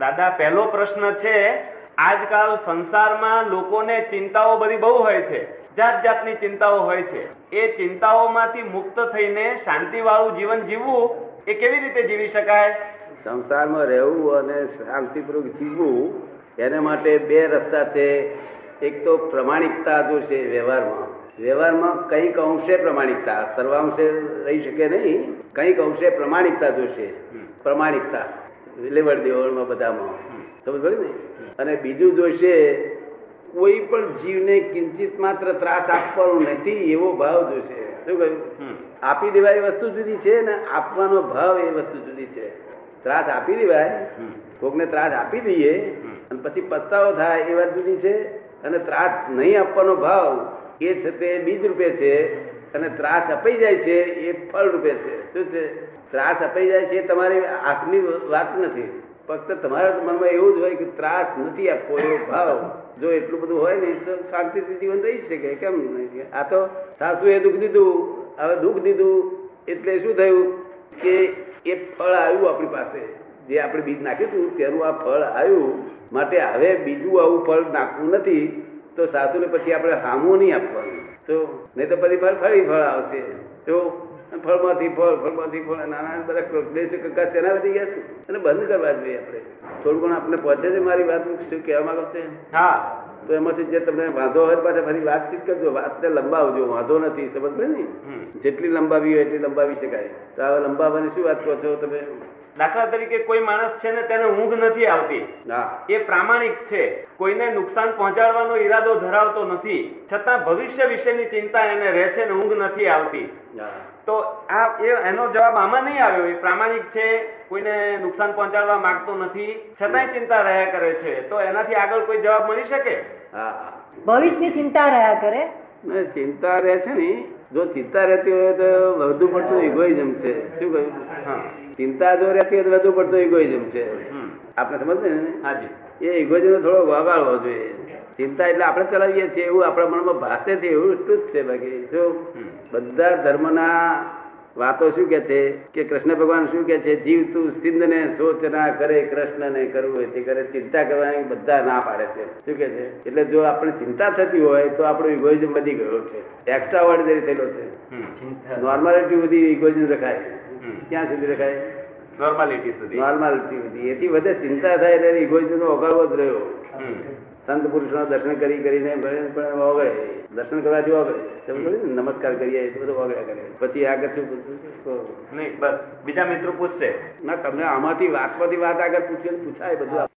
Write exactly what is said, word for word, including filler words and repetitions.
દાદા, પહેલો પ્રશ્ન છે, આજકાલ સંસારમાં લોકોને ચિંતાઓ બધી બહુ હોય છે, જાત જાતની ચિંતાઓ હોય છે, એ ચિંતાઓમાંથી મુક્ત થઈને શાંતિવાળું જીવન જીવવું એ કેવી રીતે જીવી શકાય? સંસારમાં રહેવું અને શાંતિપૂર્વક જીવવું એના માટે બે રસ્તા છે. એક તો પ્રમાણિકતા જોશે વ્યવહારમાં, વ્યવહારમાં કંઈક અંશે પ્રમાણિકતા, સર્વાંશે રહી શકે નહીં, કંઈક અંશે પ્રમાણિકતા જોશે, પ્રમાણિકતા લેવડ દેવડમાં બધામાં, સમજ પડે ને. અને બીજું જોશે કોઈ પણ જીવને કિંચિત માત્ર ત્રાસ આપવાનો નથી એવો ભાવ જોશે. શું કહ્યું? આપી દેવાય એ વસ્તુ જુદી છે ને આપવાનો ભાવ એ વસ્તુ જુદી છે. ત્રાસ આપી દેવાય, કોકને ત્રાસ આપી દઈએ અને પછી પસ્તાવો થાય એ વાત જુદી છે, અને ત્રાસ નહીં આપવાનો ભાવ એ છે તે બીજ રૂપે છે, અને ત્રાસ અપાઈ જાય છે એ ફળ રૂપે છે. શું છે? ત્રાસ અપાઈ જાય છે તમારી આંખની વાત નથી, ફક્ત તમારા મનમાં એવું જ હોય કે ત્રાસ નથી આપવો એવો ભાવ જો એટલું બધું હોય ને તો શાંતિથી જીવન રહી શકે. કેમ નહીં? આ તો સાસુએ દુઃખ દીધું, હવે દુઃખ દીધું એટલે શું થયું કે એ ફળ આવ્યું આપણી પાસે, જે આપણે બીજ નાખ્યું હતું તેનું આ ફળ આવ્યું, માટે હવે બીજું આવું ફળ નાખવું નથી. તો સાસુ ને પછી આપણે હામું નહીં આપવાનું, તો નહીં તો પછી ફરી ફળ આવશે. તો ફળમાંથી ફળ, ફળમાંથી ફળ, નાના બધા દેશ તેના વધી ગયા છે, અને બંધ કરવા જોઈએ આપણે. થોડું ઘણું આપણે પહોંચે છે મારી વાત શું કહેવા માંગો છે? હા, તો એમાંથી જે તમને વાંધો હોય પાછા ફરી વાતચીત કરજો, વાતને લંબાવજો, વાંધો નથી, સમજ પડે ને. જેટલી લંબાવી હોય એટલી લંબાવી શકાય. તો હવે લંબાવવાની શું વાત કહો છો તમે? દાખલા તરીકે કોઈ માણસ છે ને તેને ઊંઘ નથી આવતી, એ પ્રામાણિક છે, કોઈને નુકસાન પહોંચાડવાનો ઈરાદો ધરાવતો નથી, છતાં ભવિષ્ય વિશેની ચિંતા એને રહે છે ને ઊંઘ નથી આવતી, તો આ એનો જવાબ આમાં નહીં આવ્યો. એ પ્રામાણિક છે, કોઈને નુકસાન પહોંચાડવા માંગતો નથી, છતાંય ચિંતા રહ્યા કરે છે, તો એનાથી આગળ કોઈ જવાબ મળી શકે? હા, ભવિષ્યની ચિંતા રહ્યા કરે, ચિંતા રહે છે ને. જો ચિંતા રહેતી હોય તો વધુ પડતું ઇગોઇઝમ છે. શું કહ્યું? હા, ચિંતા જો રહેતી હોય તો વધુ પડતું ઇગોઇઝમ છે. આપણે સમજે ને? હાજી, એ ઇગોઇઝમ થોડો વગાડવો જોઈએ. ચિંતા એટલે આપણે ચલાવીએ છીએ એવું આપણા મનમાં ભાષે છે, એવું એટલું જ છે. બાકી જો બધા ધર્મના વાતો શું કે છે કે કૃષ્ણ ભગવાન શું કે છે? જીવ તું સિંધને સોચ ના કરે, કૃષ્ણને કરવું હોય તે કરે, ચિંતા કરવાની બધા ના પાડે છે. શું કે છે? એટલે જો આપણે ચિંતા થતી હોય તો આપણો ઇગોઇઝમ વધી ગયો છે, એક્સ્ટ્રા ઓર્ડિનરી થયેલો છે. નોર્માલિટી બધી ઇગોઇઝમ રખાય, ક્યાં સુધી રખાય? નોર્માલિટી સુધી, નોર્માલિટી સુધી. એથી વધે ચિંતા થાય એટલે ઇગોઇઝમ ઓગાળવો જ રહ્યો. સંત પુરુષો દર્શન કરી કરીને ઓગળે, દર્શન કરવાથી ઓગળે, નમસ્કાર કરીએ એ બધું ઓગળ્યા કરે. પછી આગળ શું પૂછવું? નહીં, બસ બીજા મિત્રો પૂછશે ના તમને આમાંથી વાતમાંથી વાત આગળ પૂછે પૂછાય બધું.